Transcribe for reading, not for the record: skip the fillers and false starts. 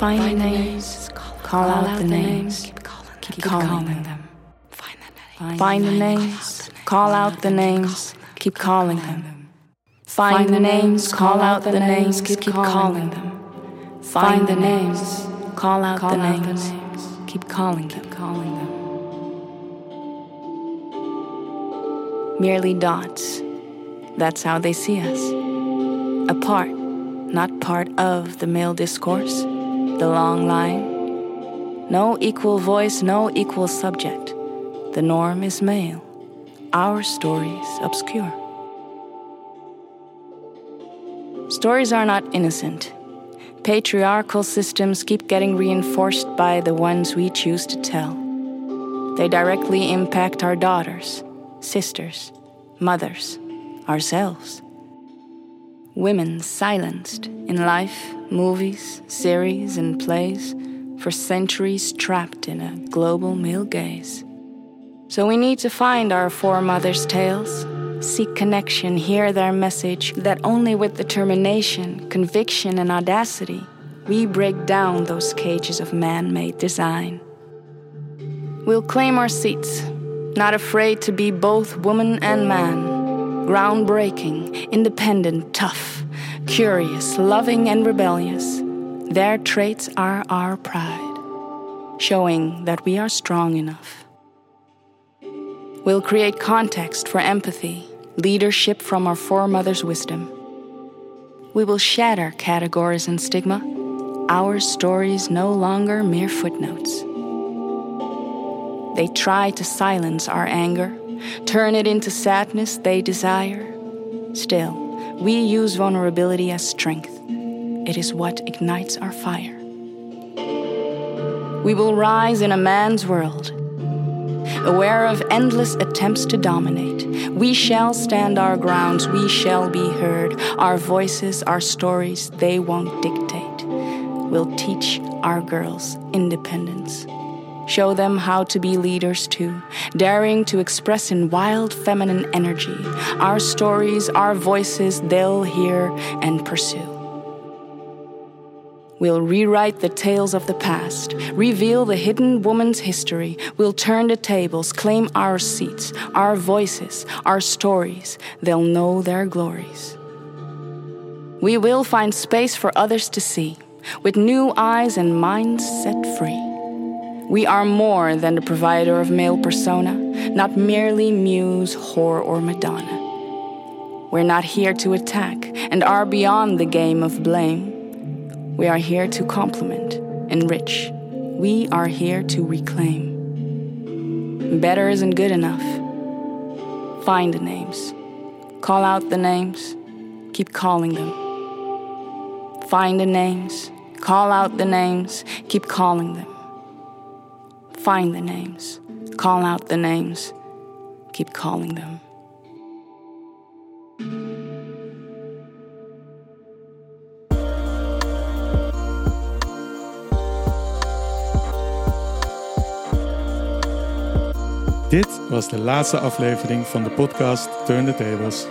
Find the names, call out the names, keep calling them. Find the names, call out the names, keep calling them. Find the names, call out the names, keep calling them. Find the names, call out the names, keep calling them. Merely dots, that's how they see us. Apart, not part of the male discourse. The long line. No equal voice, no equal subject. The norm is male. Our stories obscure. Stories are not innocent. Patriarchal systems keep getting reinforced by the ones we choose to tell. They directly impact our daughters, sisters, mothers, ourselves. Women silenced in life, movies, series, and plays for centuries trapped in a global male gaze. So we need to find our foremothers' tales, seek connection, hear their message, that only with determination, conviction, and audacity we break down those cages of man-made design. We'll claim our seats, not afraid to be both woman and man. Groundbreaking, independent, tough, curious, loving, and rebellious. Their traits are our pride, showing that we are strong enough. We'll create context for empathy, leadership from our foremothers' wisdom. We will shatter categories and stigma, our stories no longer mere footnotes. They try to silence our anger, turn it into sadness they desire. Still, we use vulnerability as strength. It is what ignites our fire. We will rise in a man's world, aware of endless attempts to dominate. We shall stand our grounds, we shall be heard. Our voices, our stories, they won't dictate. We'll teach our girls independence. Show them how to be leaders too, daring to express in wild feminine energy. Our stories, our voices, they'll hear and pursue. We'll rewrite the tales of the past, reveal the hidden woman's history. We'll turn the tables, claim our seats, our voices, our stories. They'll know their glories. We will find space for others to see, with new eyes and minds set free. We are more than the provider of male persona, not merely muse, whore, or Madonna. We're not here to attack and are beyond the game of blame. We are here to complement, enrich. We are here to reclaim. Better isn't good enough. Find the names. Call out the names. Keep calling them. Find the names. Call out the names. Keep calling them. Find the names, call out the names, keep calling them. Dit was de laatste aflevering van de podcast Turn the Tables.